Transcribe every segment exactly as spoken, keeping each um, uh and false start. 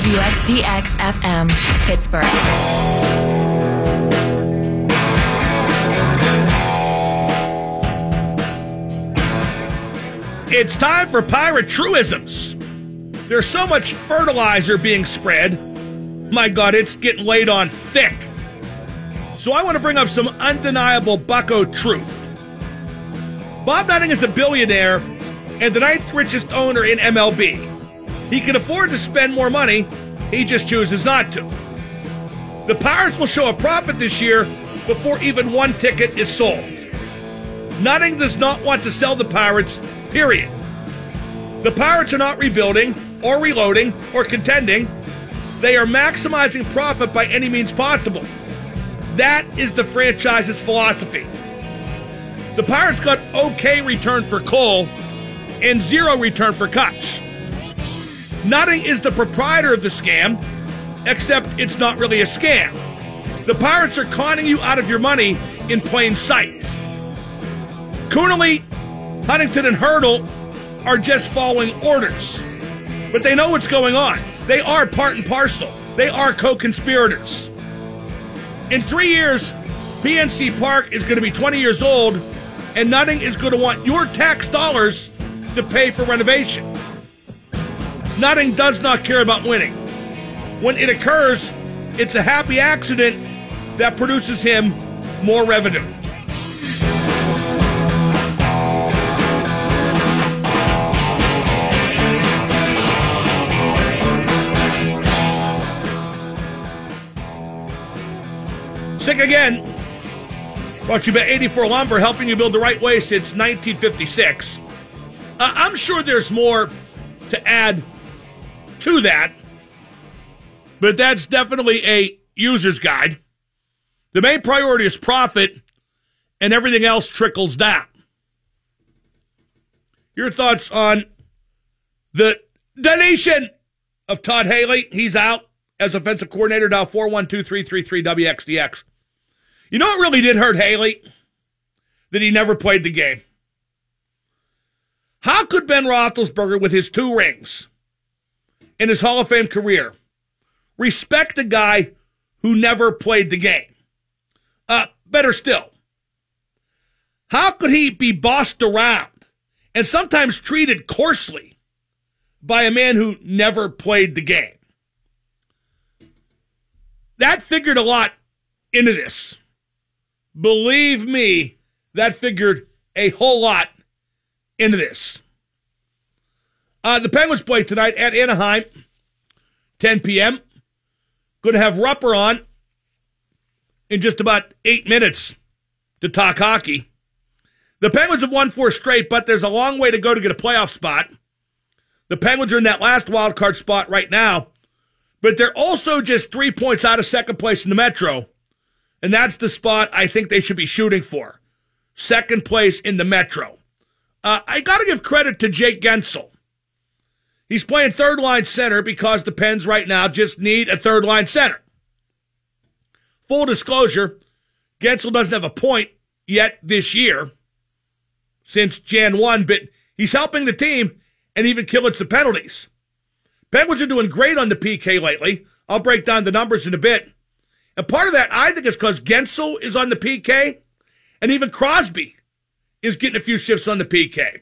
W X D X F M, Pittsburgh. It's time for pirate truisms. There's so much fertilizer being spread. My God, it's getting laid on thick. So I want to bring up some undeniable bucko truth. Bob Nutting is a billionaire and the ninth richest owner in M L B. He can afford to spend more money, he just chooses not to. The Pirates will show a profit this year before even one ticket is sold. Nutting does not want to sell the Pirates, period. The Pirates are not rebuilding, or reloading, or contending. They are maximizing profit by any means possible. That is the franchise's philosophy. The Pirates got okay return for Cole and zero return for Kutch. Nutting is the proprietor of the scam, except it's not really a scam. The Pirates are conning you out of your money in plain sight. Coonerly, Huntington, and Hurdle are just following orders. But they know what's going on. They are part and parcel. They are co-conspirators. In three years, P N C Park is going to be twenty years old, and Nutting is going to want your tax dollars to pay for renovation. Nutting does not care about winning. When it occurs, it's a happy accident that produces him more revenue. Sick again. Brought you by eighty-four Lumber, helping you build the right way since nineteen fifty-six. Uh, I'm sure there's more to add to that, but that's definitely a user's guide. The main priority is profit, and everything else trickles down. Your thoughts on the deletion of Todd Haley? He's out as offensive coordinator, dial four one two, three three three, W X D X. You know what really did hurt Haley? That he never played the game. How could Ben Roethlisberger, with his two rings in his Hall of Fame career, respect the guy who never played the game? Uh, better still, how could he be bossed around and sometimes treated coarsely by a man who never played the game? That figured a lot into this. Believe me, that figured a whole lot into this. Uh, the Penguins play tonight at Anaheim, ten p.m. Going to have Rupper on in just about eight minutes to talk hockey. The Penguins have won four straight, but there's a long way to go to get a playoff spot. The Penguins are in that last wild card spot right now, but they're also just three points out of second place in the Metro, and that's the spot I think they should be shooting for. Second place in the Metro. Uh, I got to give credit to Jake Guentzel. He's playing third-line center because the Pens right now just need a third-line center. Full disclosure, Guentzel doesn't have a point yet this year since January first, but he's helping the team and even killing some penalties. Penguins are doing great on the P K lately. I'll break down the numbers in a bit. And part of that, I think, is because Guentzel is on the P K, and even Crosby is getting a few shifts on the P K.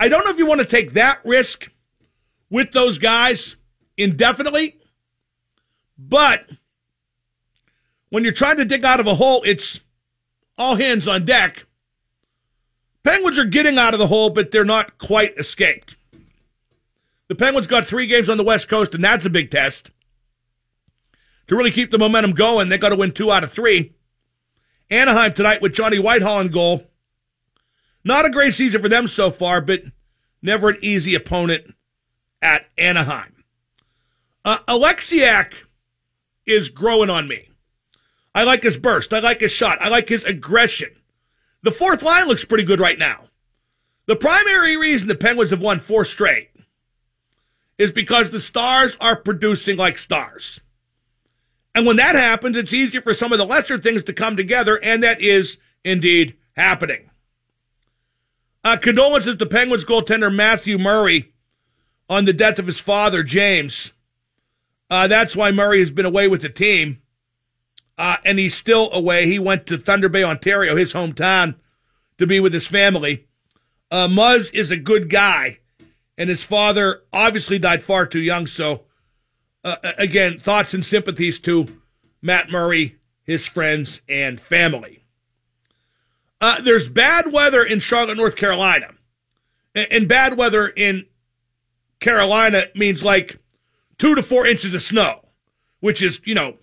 I don't know if you want to take that risk with those guys indefinitely, but when you're trying to dig out of a hole, it's all hands on deck. Penguins are getting out of the hole, but they're not quite escaped. The Penguins got three games on the West Coast, and that's a big test. To really keep the momentum going, they got to win two out of three. Anaheim tonight with Johnny Whitehall in goal. Not a great season for them so far, but never an easy opponent at Anaheim. Uh, Alexiak is growing on me. I like his burst. I like his shot. I like his aggression. The fourth line looks pretty good right now. The primary reason the Penguins have won four straight is because the stars are producing like stars. And when that happens, it's easier for some of the lesser things to come together, and that is indeed happening. Uh, condolences to Penguins goaltender Matthew Murray on the death of his father, James. Uh, that's why Murray has been away with the team. Uh, and he's still away. He went to Thunder Bay, Ontario, his hometown, to be with his family. Uh, Muzz is a good guy, and his father obviously died far too young. So, uh, again, thoughts and sympathies to Matt Murray, his friends, and family. Uh, there's bad weather in Charlotte, North Carolina. And bad weather in Carolina means like two to four inches of snow, which is, you know,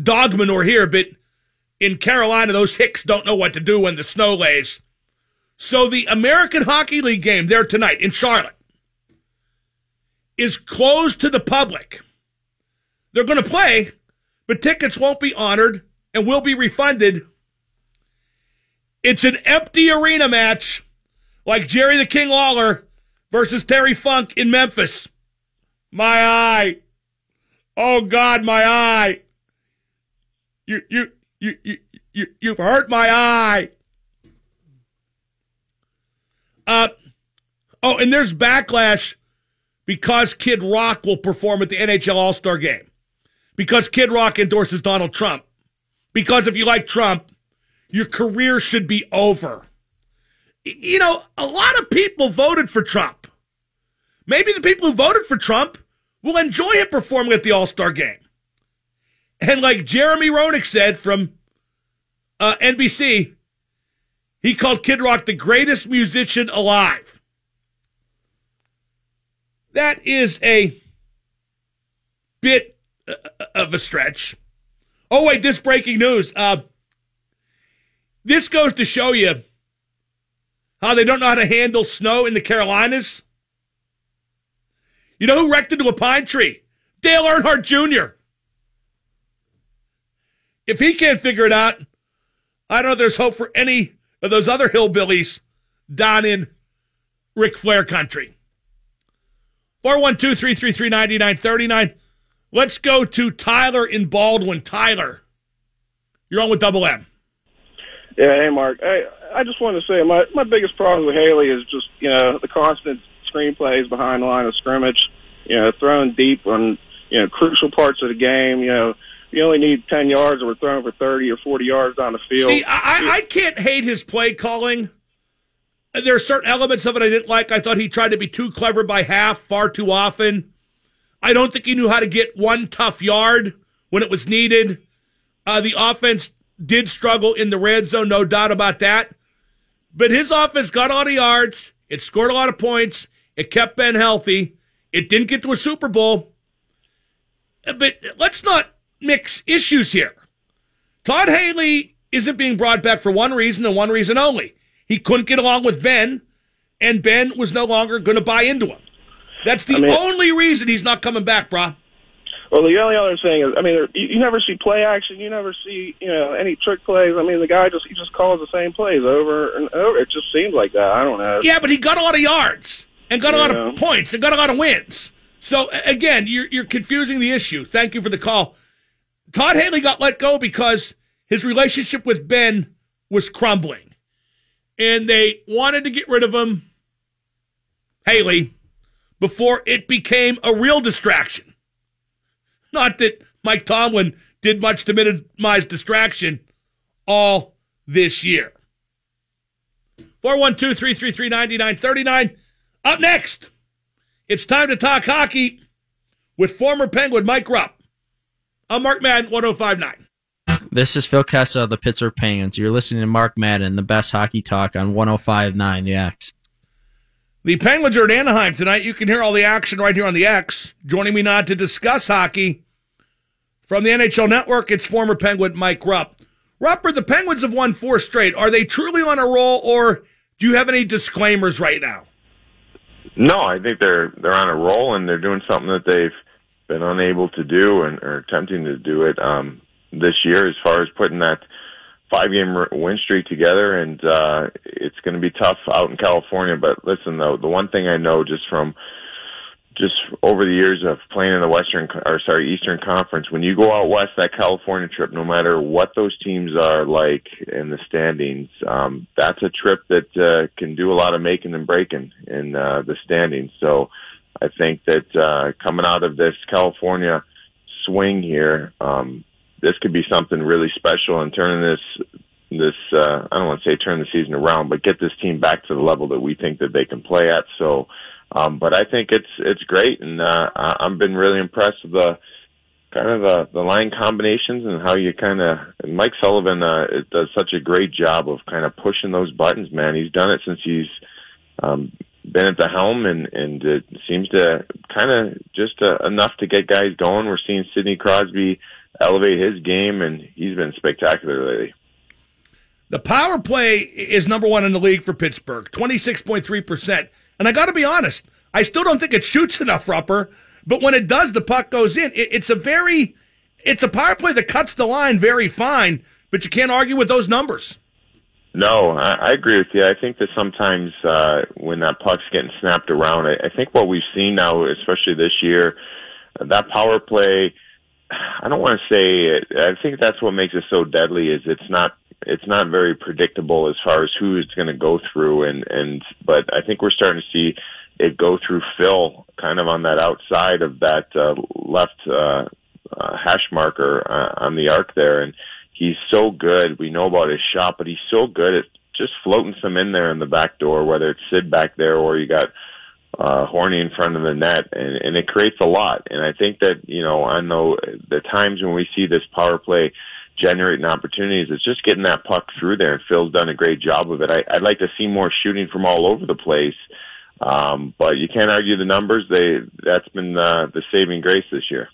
dog manure here, but in Carolina, those hicks don't know what to do when the snow lays. So the American Hockey League game there tonight in Charlotte is closed to the public. They're going to play, but tickets won't be honored and will be refunded. It's an empty arena match like Jerry the King Lawler versus Terry Funk in Memphis. My eye. Oh, God, my eye. You, you, you, you, you, you've hurt my eye. Uh, oh, and there's backlash because Kid Rock will perform at the N H L All-Star Game. Because Kid Rock endorses Donald Trump. Because if you like Trump, your career should be over. You know, a lot of people voted for Trump. Maybe the people who voted for Trump will enjoy him performing at the All-Star Game. And like Jeremy Roenick said from uh, N B C, he called Kid Rock the greatest musician alive. That is a bit of a stretch. Oh, wait, this breaking news. Uh, this goes to show you how they don't know how to handle snow in the Carolinas. You know who wrecked into a pine tree? Dale Earnhardt Junior If he can't figure it out, I don't know if there's hope for any of those other hillbillies down in Ric Flair country. four one two, three three three, nine nine three nine. Let's go to Tyler in Baldwin. Tyler, you're on with Double M. Yeah, hey, Mark. I, I just wanted to say my, my biggest problem with Haley is just, you know, the constant screenplays behind the line of scrimmage, you know, thrown deep on, you know, crucial parts of the game, you know. You only need ten yards, or we're throwing for thirty or forty yards down the field. See, I, I can't hate his play calling. There are certain elements of it I didn't like. I thought he tried to be too clever by half far too often. I don't think he knew how to get one tough yard when it was needed. Uh, the offense did struggle in the red zone, no doubt about that. But his offense got a lot of yards. It scored a lot of points. It kept Ben healthy. It didn't get to a Super Bowl. But let's not mix issues here. Todd Haley isn't being brought back for one reason and one reason only. He couldn't get along with Ben, and Ben was no longer going to buy into him. That's the I mean, only reason he's not coming back, brah. Well, the only other thing is, I mean, you never see play action. You never see, you know, any trick plays. I mean, the guy just he just calls the same plays over and over. It just seems like that. I don't know. Yeah, but he got a lot of yards and got a lot of points and got a lot of wins. So, again, you're you're confusing the issue. Thank you for the call. Todd Haley got let go because his relationship with Ben was crumbling. And they wanted to get rid of him, Haley, before it became a real distraction. Not that Mike Tomlin did much to minimize distraction all this year. four one two, three three three, nine nine three nine. Up next, it's time to talk hockey with former Penguin Mike Rupp. I'm Mark Madden, one oh five point nine. This is Phil Kessel of the Pittsburgh Penguins. You're listening to Mark Madden, the best hockey talk on one oh five point nine, The X. The Penguins are in Anaheim tonight. You can hear all the action right here on The X. Joining me now to discuss hockey from the N H L Network, it's former Penguin Mike Rupp. Rupper, the Penguins have won four straight. Are they truly on a roll, or do you have any disclaimers right now? No, I think they're they're on a roll, and they're doing something that they've been unable to do and or attempting to do it um, this year as far as putting that five-game win streak together. And uh, it's going to be tough out in California. But listen, though, the one thing I know just from just over the years of playing in the Western or sorry Eastern Conference, when you go out west, that California trip, no matter what those teams are like in the standings, um, that's a trip that uh, can do a lot of making and breaking in uh, the standings. So I think that uh, coming out of this California swing here, um, this could be something really special and turning this, this uh, I don't want to say turn the season around, but get this team back to the level that we think that they can play at. So, um, but I think it's it's great, and uh, I've been really impressed with the kind of the, the line combinations and how you kind of – Mike Sullivan uh, does such a great job of kind of pushing those buttons, man. He's done it since he's um, been at the helm, and, and it seems to kind of just uh, enough to get guys going. We're seeing Sidney Crosby elevate his game, and he's been spectacular lately. The power play is number one in the league for Pittsburgh, twenty-six point three percent. And I got to be honest, I still don't think it shoots enough, Rupper. But when it does, the puck goes in. It, it's a very, it's a power play that cuts the line very fine, but you can't argue with those numbers. No, I, I agree with you. I think that sometimes uh, when that puck's getting snapped around, I, I think what we've seen now, especially this year, that power play, I don't want to say it. I think that's what makes it so deadly is it's not it's not very predictable as far as who it's going to go through. And, and but I think we're starting to see it go through Phil kind of on that outside of that uh, left uh, uh, hash marker uh, on the arc there. And he's so good. We know about his shot, but he's so good at just floating some in there in the back door, whether it's Sid back there or you got uh, Horny in front of the net. And, and it creates a lot. And I think that, you know, I know the times when we see this power play generating opportunities, it's just getting that puck through there. And Phil's done a great job of it. I, I'd like to see more shooting from all over the place. Um, but you can't argue the numbers. They that's been uh, the saving grace this year.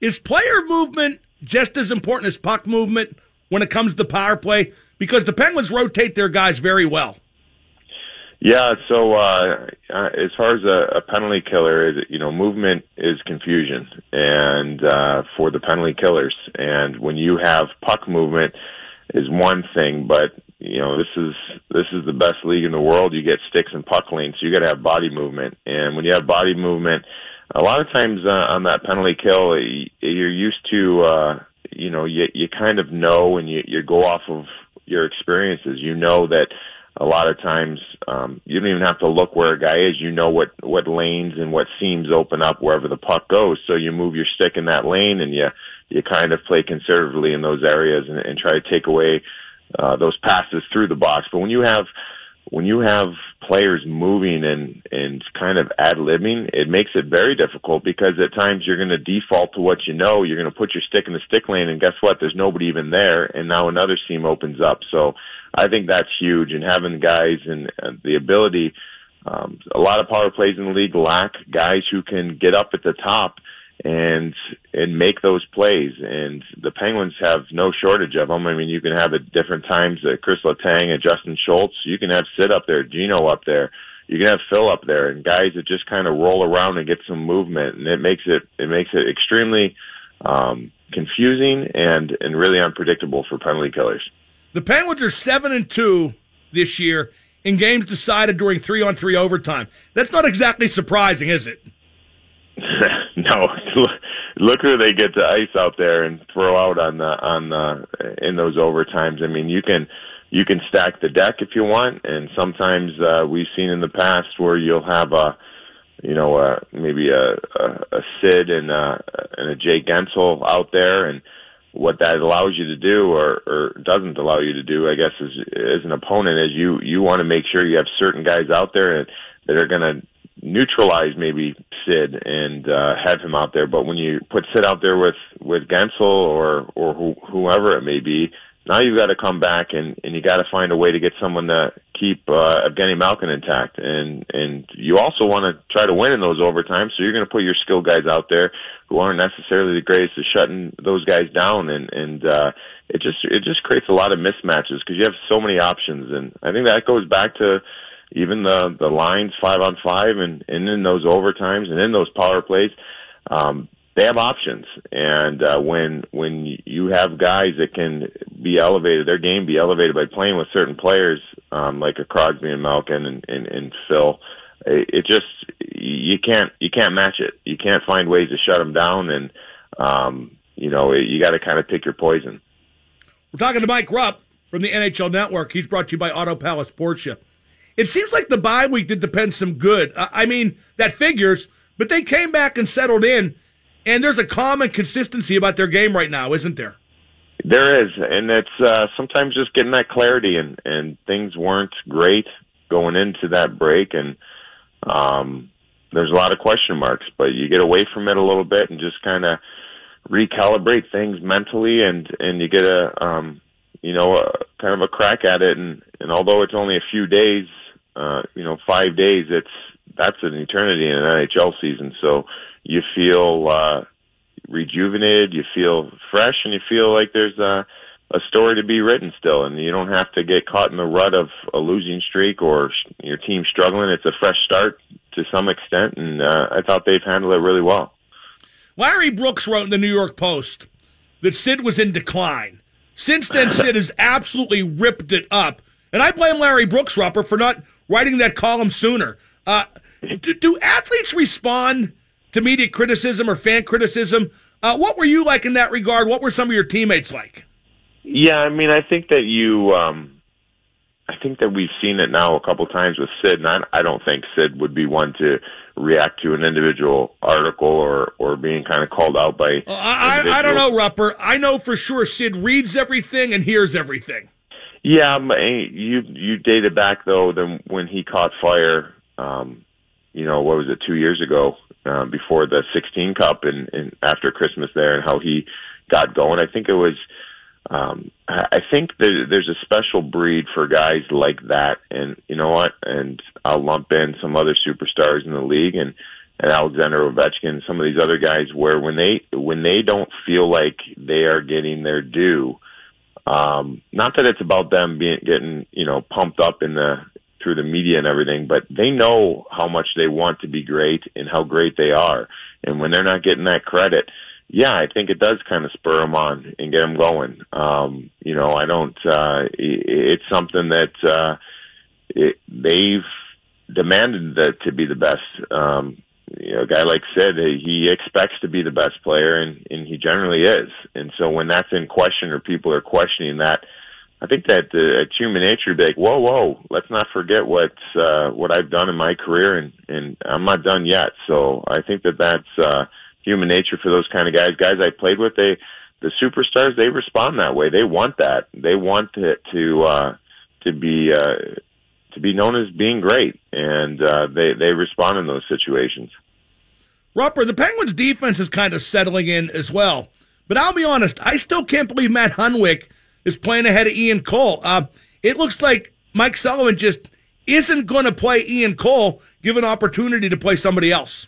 Is player movement just as important as puck movement when it comes to power play? Because the Penguins rotate their guys very well. Yeah. So uh, as far as a, a penalty killer, you know, movement is confusion, and uh, for the penalty killers, and when you have puck movement is one thing, but you know, this is this is the best league in the world. You get sticks and puck lanes, so you got to have body movement. And when you have body movement, a lot of times uh, on that penalty kill, you're used to, uh, you know, you, you kind of know, and you, you go off of your experiences. You know that a lot of times um, you don't even have to look where a guy is. You know what, what lanes and what seams open up wherever the puck goes. So you move your stick in that lane, and you you kind of play conservatively in those areas and, and try to take away Uh, those passes through the box. But when you have when you have players moving and, and kind of ad-libbing, it makes it very difficult because at times you're going to default to what you know. You're going to put your stick in the stick lane, and guess what? There's nobody even there, and now another seam opens up. So I think that's huge, and having guys and uh, the ability, um, a lot of power plays in the league lack guys who can get up at the top and and make those plays, and the Penguins have no shortage of them. I mean, you can have at different times uh, Chris Letang and Justin Schultz. You can have Sid up there, Gino up there. You can have Phil up there, and guys that just kind of roll around and get some movement, and it makes it it makes it extremely um, confusing and and really unpredictable for penalty killers. The Penguins are seven and two this year in games decided during three on three overtime. That's not exactly surprising, is it? No. Look who they get to ice out there and throw out on the on the in those overtimes. I mean, you can you can stack the deck if you want, and sometimes uh, we've seen in the past where you'll have a you know a, maybe a, a, a Sid and a, and a Jake Guentzel out there, and what that allows you to do or, or doesn't allow you to do, I guess, as as an opponent, is you you want to make sure you have certain guys out there that, that are going to neutralize maybe Sid and uh, have him out there. But when you put Sid out there with, with Guentzel or, or who, whoever it may be, now you've got to come back and, and you got to find a way to get someone to keep uh, Evgeny Malkin intact. And, and you also want to try to win in those overtimes, so you're going to put your skill guys out there who aren't necessarily the greatest at shutting those guys down. And, and uh, it just it just creates a lot of mismatches because you have so many options. And I think that goes back to even the, the lines five on five and, and in those overtimes and in those power plays, um, they have options. And uh, when when you have guys that can be elevated, their game be elevated by playing with certain players um, like a Crosby and Malkin and, and, and Phil, it, it just you can't you can't match it. You can't find ways to shut them down, and um, you know it, you got to kind of pick your poison. We're talking to Mike Rupp from the N H L Network. He's brought to you by Auto Palace Porsche. It seems like the bye week did the Pens some good. Uh, I mean, that figures. But they came back and settled in, and there's a common consistency about their game right now, isn't there? There is, and it's uh, sometimes just getting that clarity, and, and things weren't great going into that break, and um, there's a lot of question marks, but you get away from it a little bit and just kind of recalibrate things mentally, and, and you get a um, you know a, kind of a crack at it, and, and although it's only a few days, uh, you know, five days, it's that's an eternity in an N H L season, so you feel uh, rejuvenated, you feel fresh, and you feel like there's a, a story to be written still, and you don't have to get caught in the rut of a losing streak or your team struggling. It's a fresh start to some extent, and uh, I thought they've handled it really well. Larry Brooks wrote in the New York Post that Sid was in decline. Since then, Sid has absolutely ripped it up, and I blame Larry Brooks, Rupper, for not writing that column sooner. Uh, do, do athletes respond to media criticism or fan criticism? Uh, what were you like in that regard? What were some of your teammates like? Yeah, I mean, I think that you, um, I think that we've seen it now a couple times with Sid, and I, I don't think Sid would be one to react to an individual article or, or being kind of called out by. Uh, I, I don't know, Rupper. I know for sure Sid reads everything and hears everything. Yeah, you you dated back though, then when he caught fire. Um, you know, what was it, two years ago, uh, before the sixteen Cup and, and after Christmas there, and how he got going. I think it was, um, I think there, there's a special breed for guys like that. And you know what? And I'll lump in some other superstars in the league and, and Alexander Ovechkin, some of these other guys where when they, when they don't feel like they are getting their due, um, not that it's about them being, getting, you know, pumped up in the, through the media and everything, but they know how much they want to be great and how great they are. And when they're not getting that credit, yeah, I think it does kind of spur them on and get them going. Um, you know, I don't, uh, it's something that, uh, it, they've demanded that to be the best. Um, you know, a guy like Sid, he expects to be the best player and, and he generally is. And so when that's in question or people are questioning that, I think that uh, it's human nature to be like, whoa, whoa, let's not forget what, uh, what I've done in my career, and, and I'm not done yet. So I think that that's uh, human nature for those kind of guys. Guys I played with, they the superstars, they respond that way. They want that. They want it to uh, to be uh, to be known as being great, and uh, they, they respond in those situations. Rupper, the Penguins' defense is kind of settling in as well. But I'll be honest, I still can't believe Matt Hunwick is playing ahead of Ian Cole. Uh, it looks like Mike Sullivan just isn't going to play Ian Cole, give an opportunity to play somebody else.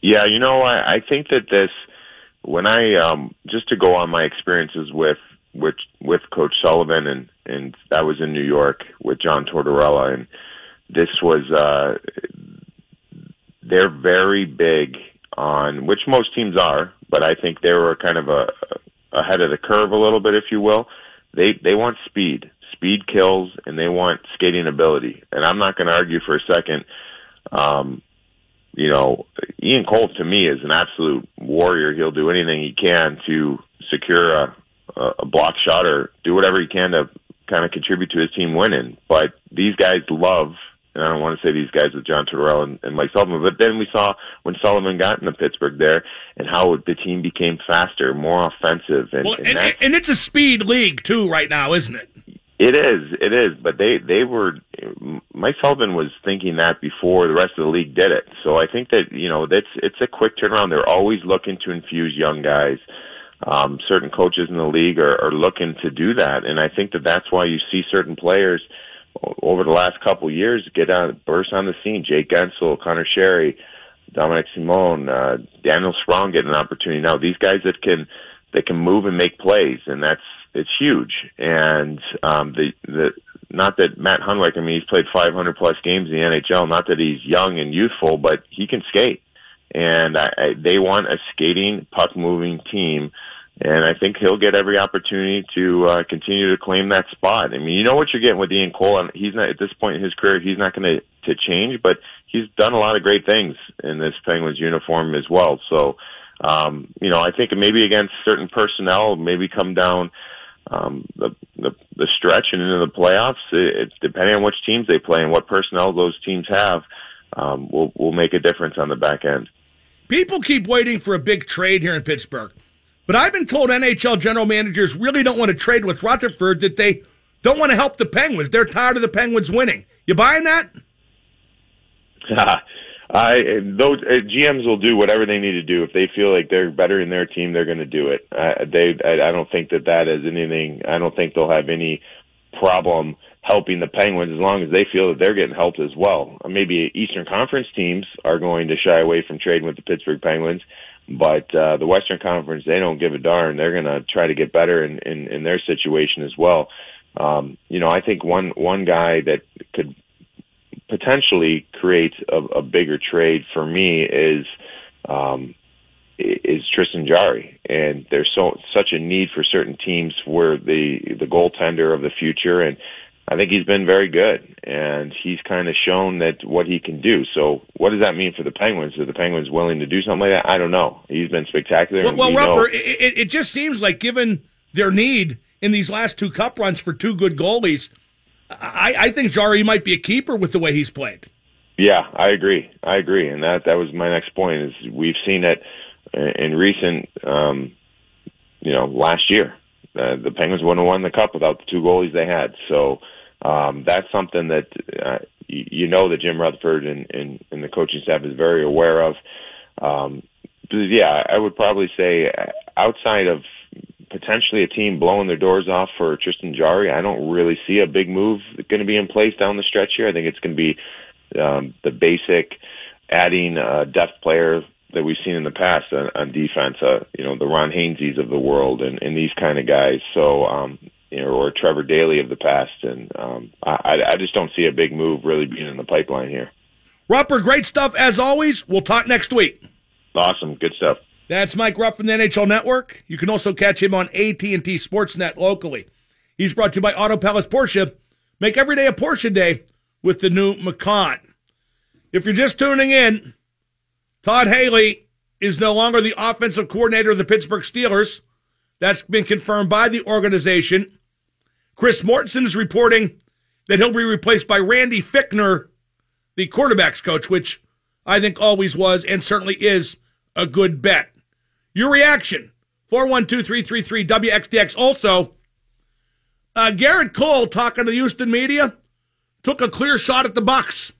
Yeah, you know, I, I think that this, when I, um, just to go on my experiences with with, with Coach Sullivan, and, and that was in New York with John Tortorella, and this was, uh, they're very big on, which most teams are, but I think they were kind of a, ahead of the curve a little bit, if you will. They they want speed. Speed kills, and they want skating ability. And I'm not going to argue for a second. Um, you know, Ian Cole, to me, is an absolute warrior. He'll do anything he can to secure a, a block shot or do whatever he can to kind of contribute to his team winning. But these guys love, and I don't want to say these guys with John Tortorella and, and Mike Sullivan, but then we saw when Sullivan got into Pittsburgh there and how the team became faster, more offensive. And, well, and, and, and it's a speed league, too, right now, isn't it? It is, it is. But they, they were – Mike Sullivan was thinking that before the rest of the league did it. So I think that, you know, that's it's a quick turnaround. They're always looking to infuse young guys. Um, certain coaches in the league are, are looking to do that, and I think that that's why you see certain players – over the last couple of years, get on, burst on the scene. Jake Guentzel, Connor Sherry, Dominic Simone, uh, Daniel Sprong get an opportunity now. These guys that can that can move and make plays, and that's it's huge. And um, the the not that Matt Hunwick, I mean, he's played five hundred plus games in the N H L. Not that he's young and youthful, but he can skate. And I, I, they want a skating, puck moving team. And I think he'll get every opportunity to uh, continue to claim that spot. I mean, you know what you're getting with Ian Cole. And he's not, at this point in his career, he's not going to change, but he's done a lot of great things in this Penguins uniform as well. So, um, you know, I think maybe against certain personnel, maybe come down um, the, the the stretch and into the playoffs, it, it, depending on which teams they play and what personnel those teams have. um, will will make a difference on the back end. People keep waiting for a big trade here in Pittsburgh, but I've been told N H L general managers really don't want to trade with Rutherford, that they don't want to help the Penguins. They're tired of the Penguins winning. You buying that? I those uh, G Ms will do whatever they need to do. If they feel like they're better in their team, they're going to do it. Uh, they, I, I don't think that that is anything. I don't think they'll have any problem helping the Penguins as long as they feel that they're getting helped as well. Maybe Eastern Conference teams are going to shy away from trading with the Pittsburgh Penguins, but uh, the Western Conference, they don't give a darn. They're going to try to get better in, in, in their situation as well. Um, you know, I think one one guy that could potentially create a, a bigger trade for me is um, is Tristan Jarry, and there's so such a need for certain teams where the the goaltender of the future, and I think he's been very good, and he's kind of shown that what he can do. So what does that mean for the Penguins? Are the Penguins willing to do something like that? I don't know. He's been spectacular. Well, well we Rupper, it, it just seems like given their need in these last two cup runs for two good goalies, I, I think Jarry might be a keeper with the way he's played. Yeah, I agree. I agree, and that, that was my next point. Is we've seen it in recent, um, you know, last year. Uh, the Penguins wouldn't have won the Cup without the two goalies they had. So um, that's something that uh, you, you know that Jim Rutherford and, and, and the coaching staff is very aware of. Um, yeah, I would probably say outside of potentially a team blowing their doors off for Tristan Jarry, I don't really see a big move going to be in place down the stretch here. I think it's going to be um, the basic adding a depth player that we've seen in the past on, on defense, uh, you know, the Ron Hainsies of the world and, and these kind of guys. So, um, you know, or Trevor Daley of the past. And um, I, I just don't see a big move really being in the pipeline here. Rupper, great stuff as always. We'll talk next week. Awesome. Good stuff. That's Mike Rupp from the N H L Network. You can also catch him on A T and T Sportsnet locally. He's brought to you by Auto Palace Porsche. Make every day a Porsche day with the new Macan. If you're just tuning in, Todd Haley is no longer the offensive coordinator of the Pittsburgh Steelers. That's been confirmed by the organization. Chris Mortensen is reporting that he'll be replaced by Randy Fichtner, the quarterback's coach, which I think always was and certainly is a good bet. Your reaction, four one two, three three three, W X D X. Also, uh, Gerrit Cole, talking to the Houston media, took a clear shot at the Bucs.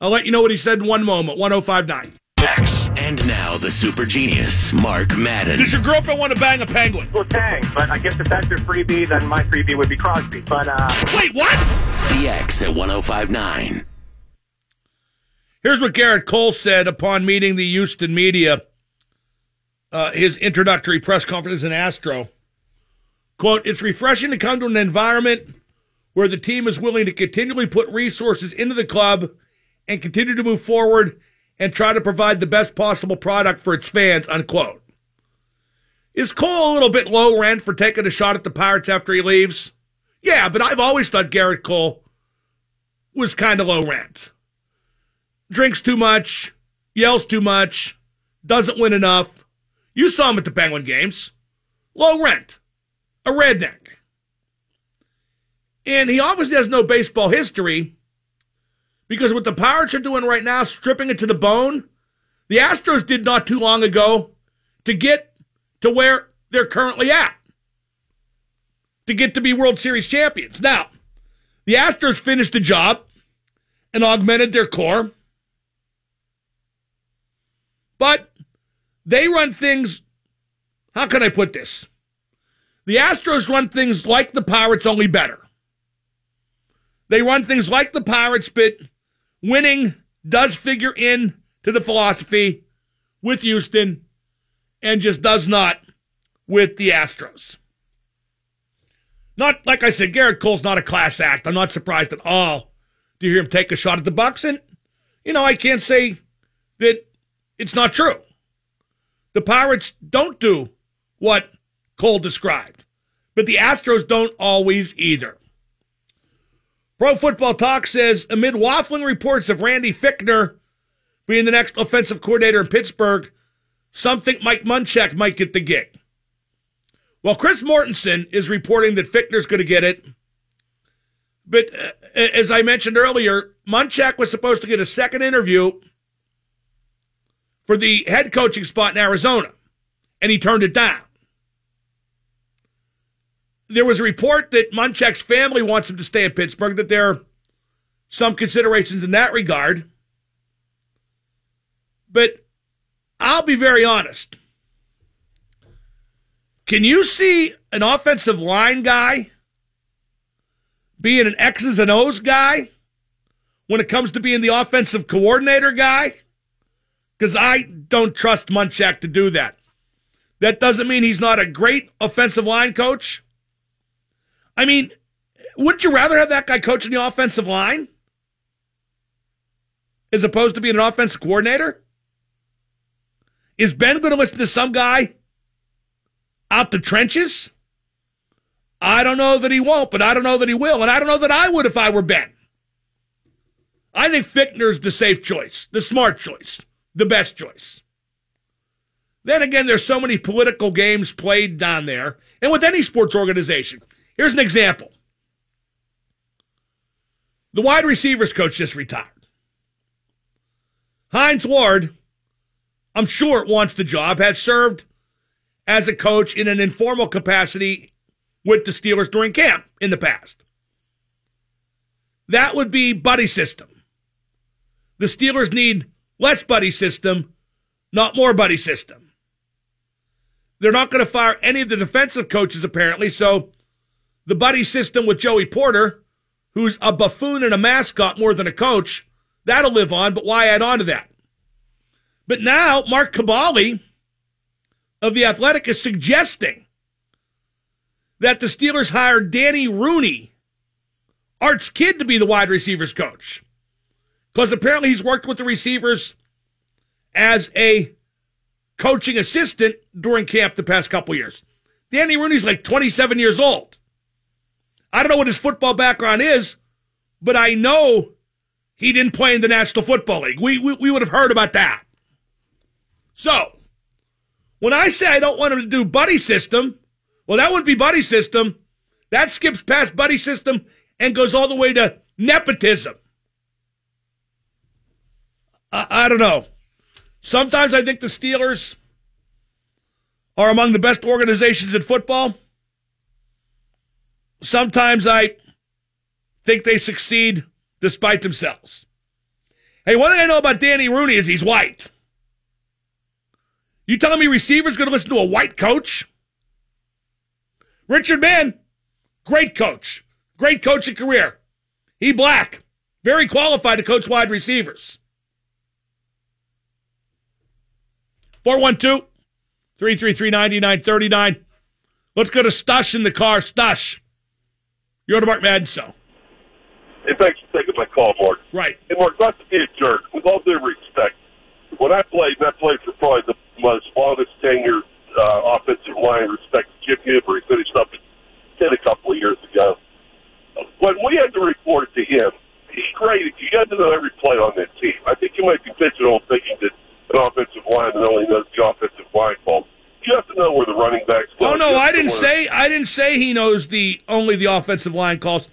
I'll let you know what he said in one moment. one oh five point nine. And now the super genius, Mark Madden. Does your girlfriend want to bang a penguin? Well, dang, but I guess if that's your freebie, then my freebie would be Crosby. But, uh... Wait, what? The X at one oh five point nine. Here's what Gerrit Cole said upon meeting the Houston media. Uh, his introductory press conference as an Astro. Quote, "It's refreshing to come to an environment where the team is willing to continually put resources into the club and continue to move forward and try to provide the best possible product for its fans," unquote. Is Cole a little bit low rent for taking a shot at the Pirates after he leaves? Yeah, but I've always thought Gerrit Cole was kind of low rent. Drinks too much, yells too much, doesn't win enough. You saw him at the Penguin games. Low rent. A redneck. And he obviously has no baseball history, because what the Pirates are doing right now, stripping it to the bone, the Astros did not too long ago to get to where they're currently at, to get to be World Series champions. Now, the Astros finished the job and augmented their core, but they run things, how can I put this? The Astros run things like the Pirates, only better. They run things like the Pirates, but winning does figure in to the philosophy with Houston and just does not with the Astros. Not, like I said, Gerrit Cole's not a class act. I'm not surprised at all to hear him take a shot at the Bucs, and, you know, I can't say that it's not true. The Pirates don't do what Cole described, but the Astros don't always either. Pro Football Talk says, amid waffling reports of Randy Fichtner being the next offensive coordinator in Pittsburgh, some think Mike Munchak might get the gig. Well, Chris Mortensen is reporting that Fichtner's going to get it. But uh, as I mentioned earlier, Munchak was supposed to get a second interview for the head coaching spot in Arizona, and he turned it down. There was a report that Munchak's family wants him to stay in Pittsburgh, that there are some considerations in that regard. But I'll be very honest. Can you see an offensive line guy being an X's and O's guy when it comes to being the offensive coordinator guy? Because I don't trust Munchak to do that. That doesn't mean he's not a great offensive line coach. I mean, wouldn't you rather have that guy coaching the offensive line as opposed to being an offensive coordinator? Is Ben going to listen to some guy out the trenches? I don't know that he won't, but I don't know that he will, and I don't know that I would if I were Ben. I think Fichtner's the safe choice, the smart choice, the best choice. Then again, there's so many political games played down there, and with any sports organization. Here's an example. The wide receivers coach just retired. Hines Ward, I'm sure, wants the job, has served as a coach in an informal capacity with the Steelers during camp in the past. That would be buddy system. The Steelers need less buddy system, not more buddy system. They're not going to fire any of the defensive coaches, apparently, so the buddy system with Joey Porter, who's a buffoon and a mascot more than a coach, that'll live on, but why add on to that? But now Mark Cabali of The Athletic is suggesting that the Steelers hire Danny Rooney, Art's kid, to be the wide receivers coach. Because apparently he's worked with the receivers as a coaching assistant during camp the past couple years. Danny Rooney's like twenty-seven years old. I don't know what his football background is, but I know he didn't play in the National Football League. We, we, we would have heard about that. So, when I say I don't want him to do buddy system, well, that wouldn't be buddy system. That skips past buddy system and goes all the way to nepotism. I, I don't know. Sometimes I think the Steelers are among the best organizations in football. Sometimes I think they succeed despite themselves. Hey, one thing I know about Danny Rooney is he's white. You telling me receivers going to listen to a white coach? Richard Mann, great coach. Great coaching career. He black. Very qualified to coach wide receivers. four one two, three three three, nine nine three nine. Let's go to Stush in the car. Stush. You're on to Mark Madden, so. Hey, thanks for taking my call, Mark. Right. Hey, Mark, not to be a jerk, with all due respect, when I played, and I played for probably the most longest tenured uh, offensive line, respect to Jim Huber, he finished up at ten a couple of years ago. When we had to report it to him, he graded, you got to know every play on that team. I think you might be pigeonholed thinking that an offensive lineman only knows the offensive line fault. You have to know where the running backs go. Oh, no, I didn't say I didn't say he knows the only the offensive line calls.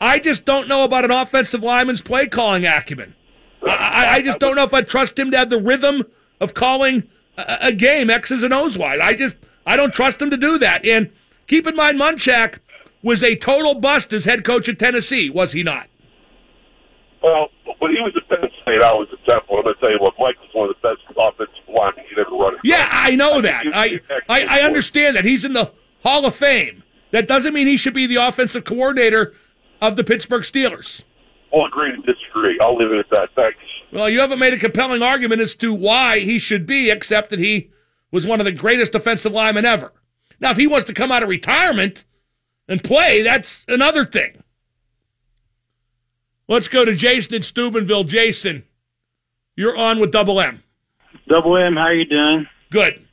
I just don't know about an offensive lineman's play calling acumen. I, I, I just don't know if I trust him to have the rhythm of calling a, a game X's and O's wide. I just I don't trust him to do that. And keep in mind, Munchak was a total bust as head coach at Tennessee, was he not? Well, when he was at Penn State, I was at Temple. I'm going to tell you what, Mike was one of the best offensive linemen you'd ever run across. Yeah, I know I that. I, I I understand that. He's in the Hall of Fame. That doesn't mean he should be the offensive coordinator of the Pittsburgh Steelers. I'll agree to disagree. I'll leave it at that. Thanks. Well, you haven't made a compelling argument as to why he should be, except that he was one of the greatest offensive linemen ever. Now, if he wants to come out of retirement and play, that's another thing. Let's go to Jason in Steubenville. Jason, you're on with Double M. Double M, how you doing? Good.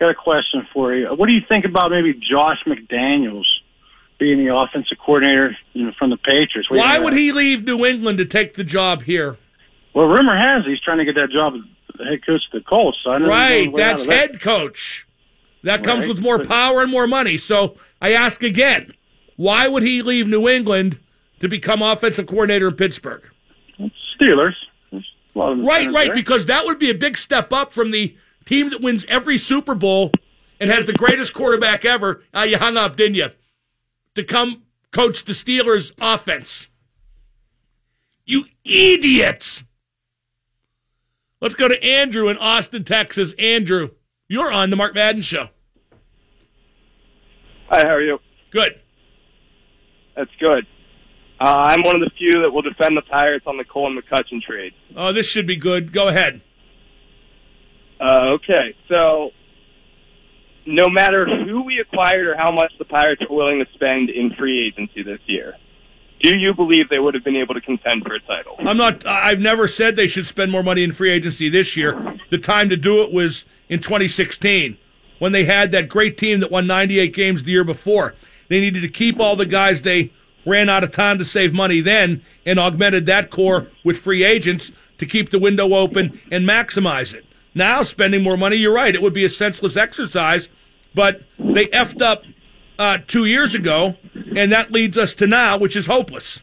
Got a question for you. What do you think about maybe Josh McDaniels being the offensive coordinator, you know, from the Patriots? What Why would he leave New England to take the job here? Well, rumor has it he's trying to get that job as the head coach of the Colts. So I know right, that's that. head coach. That right. comes with more power and more money. So I ask again, why would he leave New England to become offensive coordinator in Pittsburgh? Steelers. Right, right, there. Because that would be a big step up from the team that wins every Super Bowl and has the greatest quarterback ever. Uh, you hung up, didn't you? To come coach the Steelers' offense. You idiots! Let's go to Andrew in Austin, Texas. Andrew, you're on the Mark Madden Show. Hi, how are you? Good. That's good. Uh, I'm one of the few that will defend the Pirates on the Cole and McCutchen trade. Oh, this should be good. Go ahead. Uh, okay, so no matter who we acquired or how much the Pirates were willing to spend in free agency this year, do you believe they would have been able to contend for a title? I'm not. I've never said they should spend more money in free agency this year. The time to do it was in twenty sixteen when they had that great team that won ninety-eight games the year before. They needed to keep all the guys they ran out of time to save money then and augmented that core with free agents to keep the window open and maximize it. Now spending more money, you're right, it would be a senseless exercise, but they effed up uh, two years ago, and that leads us to now, which is hopeless.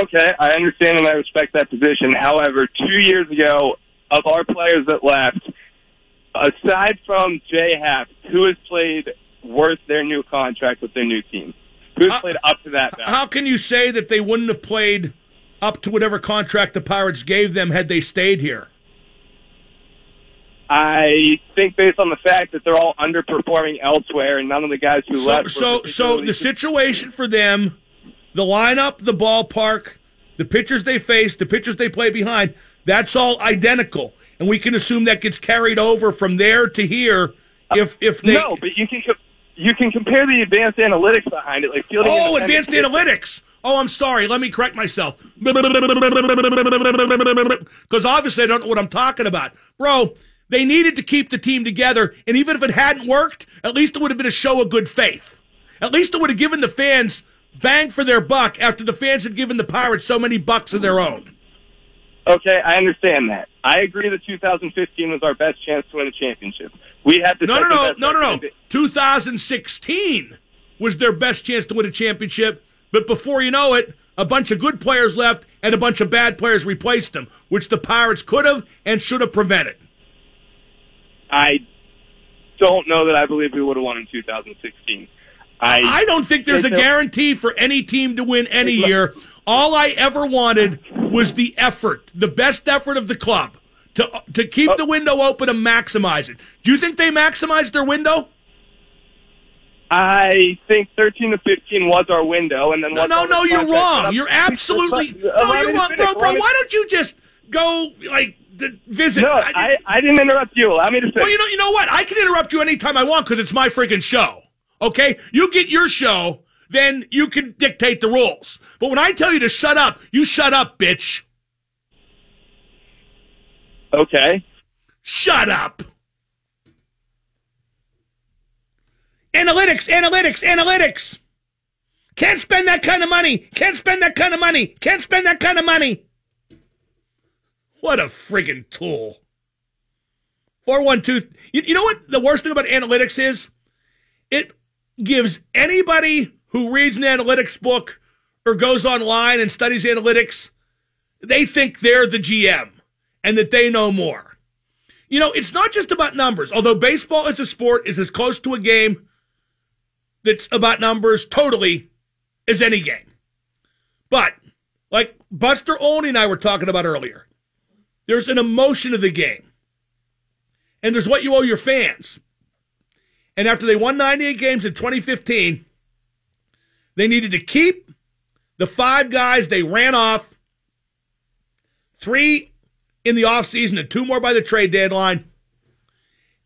Okay, I understand and I respect that position. However, two years ago, of our players that left, aside from Jay Happ, who has played worth their new contract with their new team? Who's played up to that value? How can you say that they wouldn't have played up to whatever contract the Pirates gave them had they stayed here? I think based on the fact that they're all underperforming elsewhere and none of the guys who so, left... So, so the situation for them, the lineup, the ballpark, the pitchers they face, the pitchers they play behind, that's all identical. And we can assume that gets carried over from there to here if, if they... No, but you can... You can compare the advanced analytics behind it. like fielding Oh, advanced analytics. Oh, I'm sorry. Let me correct myself. Because obviously I don't know what I'm talking about. Bro, they needed to keep the team together, and even if it hadn't worked, at least it would have been a show of good faith. At least it would have given the fans bang for their buck after the fans had given the Pirates so many bucks of their own. Okay, I understand that. I agree that two thousand fifteen was our best chance to win a championship. We had to no, no, no, no, no, no. two thousand sixteen was their best chance to win a championship, but before you know it, a bunch of good players left and a bunch of bad players replaced them, which the Pirates could have and should have prevented. I don't know that I believe we would have won in two thousand sixteen. I, I don't think there's a guarantee for any team to win any year. All I ever wanted was the effort, the best effort of the club, to to keep the window open and maximize it. Do you think they maximized their window? I think thirteen to fifteen was our window, and then no, no, no, you're wrong. You're absolutely no, you're wrong, bro, bro. Why don't you just go like? Visit. No, I, I didn't interrupt you. Allow me to finish. Well, you know, you know what? I can interrupt you anytime I want because it's my freaking show. Okay, you get your show, then you can dictate the rules. But when I tell you to shut up, you shut up, bitch. Okay. Shut up. Analytics, analytics, analytics. Can't spend that kind of money. Can't spend that kind of money. Can't spend that kind of money. What a friggin' tool. four one two. You, you know what the worst thing about analytics is? It gives anybody who reads an analytics book or goes online and studies analytics, they think they're the G M and that they know more. You know, it's not just about numbers. Although baseball as a sport is as close to a game that's about numbers totally as any game. But, like Buster Olney and I were talking about earlier, there's an emotion of the game. And there's what you owe your fans. And after they won ninety-eight games in twenty fifteen, they needed to keep the five guys they ran off, three in the offseason and two more by the trade deadline,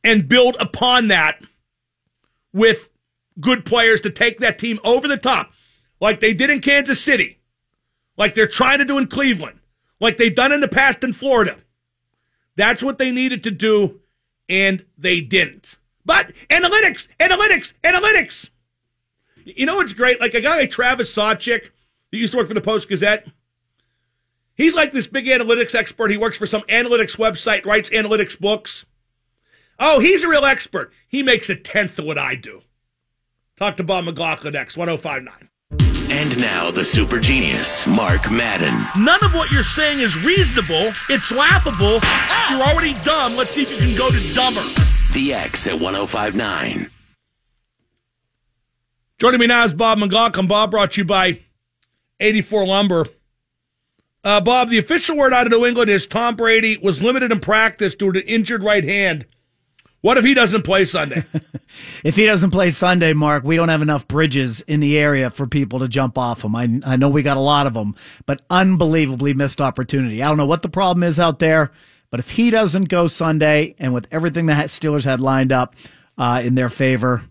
and build upon that with good players to take that team over the top, like they did in Kansas City, like they're trying to do in Cleveland, like they've done in the past in Florida. That's what they needed to do, and they didn't. But analytics, analytics, analytics. You know what's great? Like a guy like Travis Sawchick, who used to work for the Post-Gazette, he's like this big analytics expert. He works for some analytics website, writes analytics books. Oh, he's a real expert. He makes a tenth of what I do. Talk to Bob McGaw next, one oh five point nine. And now the super genius, Mark Madden. None of what you're saying is reasonable. It's laughable. Ah! You're already dumb. Let's see if you can go to dumber. The X at one oh five point nine. Joining me now is Bob McGaw. Bob, brought to you by eighty-four Lumber. Uh, Bob, the official word out of New England is Tom Brady was limited in practice due to an injured right hand. What if he doesn't play Sunday? If he doesn't play Sunday, Mark, we don't have enough bridges in the area for people to jump off them. I, I know we got a lot of them, but unbelievably missed opportunity. I don't know what the problem is out there, but if he doesn't go Sunday, and with everything the Steelers had lined up uh, in their favor,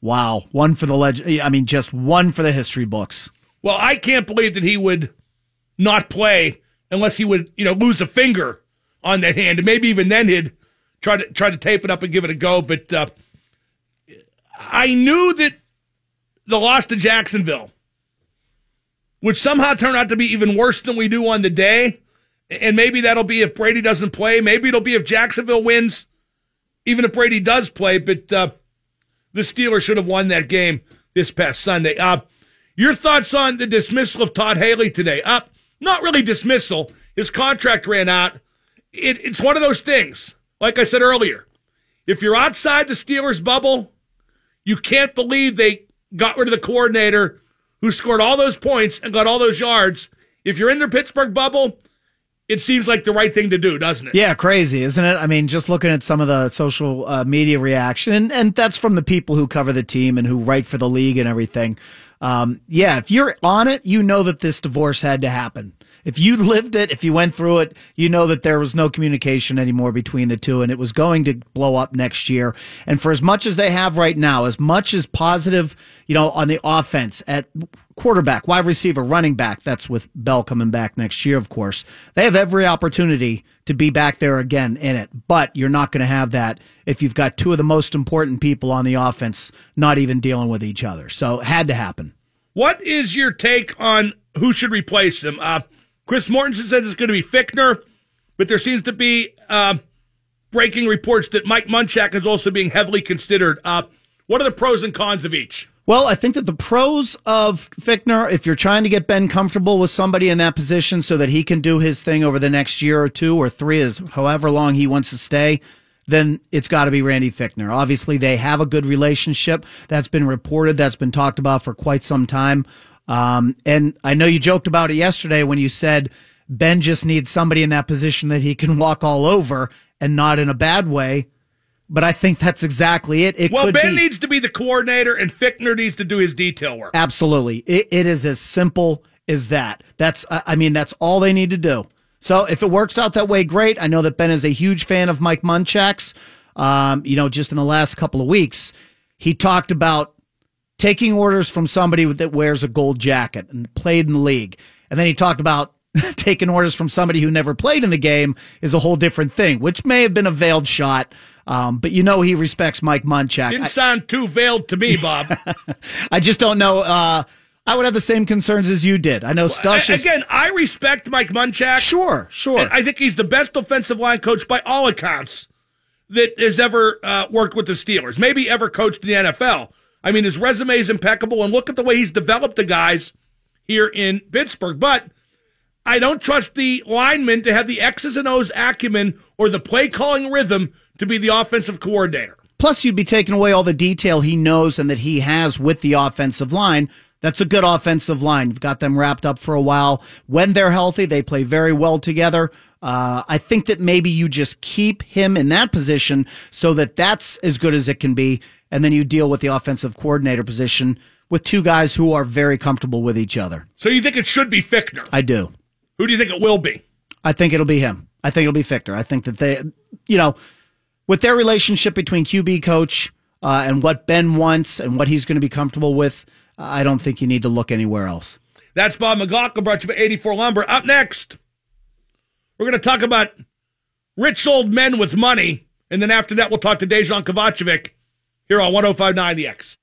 wow, one for the legend. I mean, just one for the history books. Well, I can't believe that he would not play unless he would, you know, lose a finger on that hand, and maybe even then he'd Try to try to tape it up and give it a go, but uh, I knew that the loss to Jacksonville would somehow turn out to be even worse than we do on the day, and maybe that'll be if Brady doesn't play. Maybe it'll be if Jacksonville wins, even if Brady does play, but uh, the Steelers should have won that game this past Sunday. Uh, your thoughts on the dismissal of Todd Haley today? Uh, not really dismissal. His contract ran out. It, it's one of those things. Like I said earlier, if you're outside the Steelers bubble, you can't believe they got rid of the coordinator who scored all those points and got all those yards. If you're in their Pittsburgh bubble, it seems like the right thing to do, doesn't it? Yeah, crazy, isn't it? I mean, just looking at some of the social uh, media reaction, and, and that's from the people who cover the team and who write for the league and everything. Um, yeah, if you're on it, you know that this divorce had to happen. If you lived it, if you went through it, you know that there was no communication anymore between the two, and it was going to blow up next year. And for as much as they have right now, as much as positive, you know, on the offense at quarterback, wide receiver, running back, that's with Bell coming back next year, of course, they have every opportunity to be back there again in it. But you're not going to have that if you've got two of the most important people on the offense not even dealing with each other. So it had to happen. What is your take on who should replace him? Uh, Chris Mortensen says it's going to be Fichtner, but there seems to be uh, breaking reports that Mike Munchak is also being heavily considered. Uh, what are the pros and cons of each? Well, I think that the pros of Fichtner, if you're trying to get Ben comfortable with somebody in that position so that he can do his thing over the next year or two or three, is however long he wants to stay, then it's got to be Randy Fichtner. Obviously, they have a good relationship. That's been reported. That's been talked about for quite some time. Um, and I know you joked about it yesterday when you said Ben just needs somebody in that position that he can walk all over, and not in a bad way. But I think that's exactly it. It well, could Ben be. needs to be the coordinator, and Fichtner needs to do his detail work. Absolutely. It, it is as simple as that. That's, I mean, that's all they need to do. So if it works out that way, great. I know that Ben is a huge fan of Mike Munchak's. Um, you know, just in the last couple of weeks, he talked about taking orders from somebody that wears a gold jacket and played in the league. And then he talked about taking orders from somebody who never played in the game is a whole different thing, which may have been a veiled shot. Um, but you know he respects Mike Munchak. Didn't I, sound too veiled to me, Bob. I just don't know. Uh, I would have the same concerns as you did. I know well, Stush is... Again, I respect Mike Munchak. Sure, sure. And I think he's the best offensive line coach by all accounts that has ever uh, worked with the Steelers, maybe ever coached in the N F L. I mean, his resume is impeccable, and look at the way he's developed the guys here in Pittsburgh. But I don't trust the linemen to have the X's and O's acumen or the play-calling rhythm to be the offensive coordinator. Plus, you'd be taking away all the detail he knows and that he has with the offensive line. That's a good offensive line. You've got them wrapped up for a while. When they're healthy, they play very well together. Uh, I think that maybe you just keep him in that position so that that's as good as it can be, and then you deal with the offensive coordinator position with two guys who are very comfortable with each other. So you think it should be Fichtner? I do. Who do you think it will be? I think it'll be him. I think it'll be Fichtner. I think that they, you know, with their relationship between Q B coach uh, and what Ben wants and what he's going to be comfortable with, uh, I don't think you need to look anywhere else. That's Bob McGaw, brought you by eighty-four Lumber. Up next, we're going to talk about rich old men with money, and then after that, we'll talk to Dejan Kovacevic here on one oh five point nine The X.